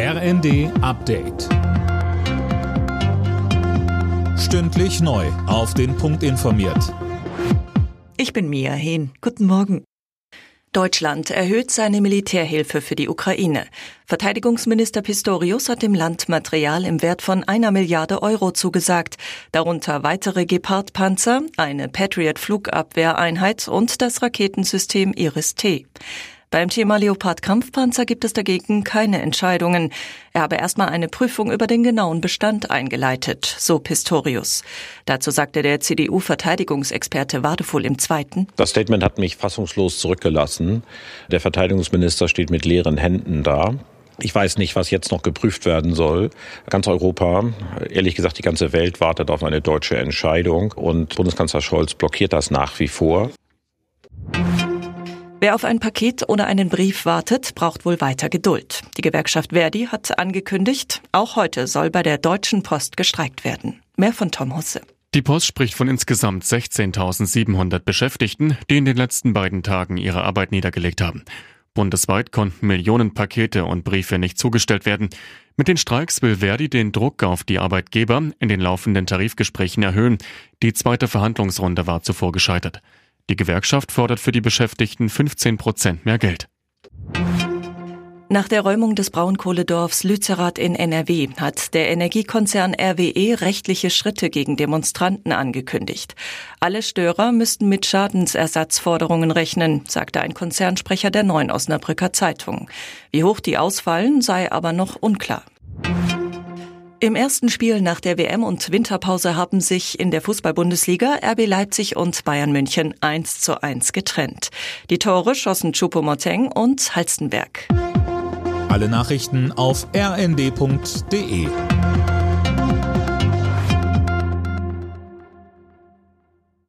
RND Update. Stündlich neu auf den Punkt informiert. Ich bin Mia Hehn. Guten Morgen. Deutschland erhöht seine Militärhilfe für die Ukraine. Verteidigungsminister Pistorius hat dem Land Material im Wert von 1 Milliarde Euro zugesagt, darunter weitere Gepard-Panzer, eine Patriot-Flugabwehreinheit und das Raketensystem Iris-T. Beim Thema Leopard-Kampfpanzer gibt es dagegen keine Entscheidungen. Er habe erstmal eine Prüfung über den genauen Bestand eingeleitet, so Pistorius. Dazu sagte der CDU-Verteidigungsexperte Wadevoll im Zweiten: Das Statement hat mich fassungslos zurückgelassen. Der Verteidigungsminister steht mit leeren Händen da. Ich weiß nicht, was jetzt noch geprüft werden soll. Ganz Europa, ehrlich gesagt die ganze Welt, wartet auf eine deutsche Entscheidung. Und Bundeskanzler Scholz blockiert das nach wie vor. Wer auf ein Paket oder einen Brief wartet, braucht wohl weiter Geduld. Die Gewerkschaft Verdi hat angekündigt, auch heute soll bei der Deutschen Post gestreikt werden. Mehr von Tom Husse. Die Post spricht von insgesamt 16.700 Beschäftigten, die in den letzten beiden Tagen ihre Arbeit niedergelegt haben. Bundesweit konnten Millionen Pakete und Briefe nicht zugestellt werden. Mit den Streiks will Verdi den Druck auf die Arbeitgeber in den laufenden Tarifgesprächen erhöhen. Die zweite Verhandlungsrunde war zuvor gescheitert. Die Gewerkschaft fordert für die Beschäftigten 15% mehr Geld. Nach der Räumung des Braunkohledorfs Lützerath in NRW hat der Energiekonzern RWE rechtliche Schritte gegen Demonstranten angekündigt. Alle Störer müssten mit Schadensersatzforderungen rechnen, sagte ein Konzernsprecher der Neuen Osnabrücker Zeitung. Wie hoch die ausfallen, sei aber noch unklar. Im ersten Spiel nach der WM- und Winterpause haben sich in der Fußball-Bundesliga RB Leipzig und Bayern München 1:1 getrennt. Die Tore schossen Choupo-Moting und Halstenberg. Alle Nachrichten auf rnd.de.